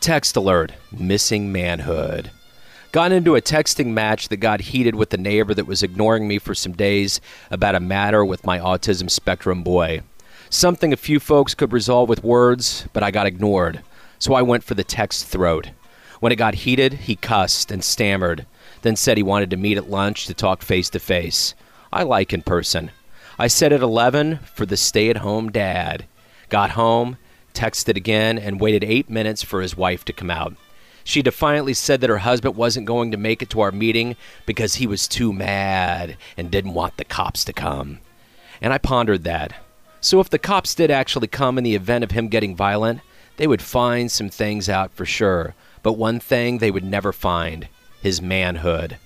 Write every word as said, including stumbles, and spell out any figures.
Text alert, missing manhood. Got into a texting match that got heated with the neighbor that was ignoring me for some days about a matter with my autism spectrum boy. Something a few folks could resolve with words, but I got ignored. So I went for the text throat. When it got heated, he cussed and stammered, then said he wanted to meet at lunch to talk face to face. I like in person. I said at eleven for the stay-at-home dad. Got home, texted again, and waited eight minutes for his wife to come out. She defiantly said that her husband wasn't going to make it to our meeting because he was too mad and didn't want the cops to come. And I pondered that. So if the cops did actually come in the event of him getting violent, they would find some things out for sure. But one thing they would never find, his manhood.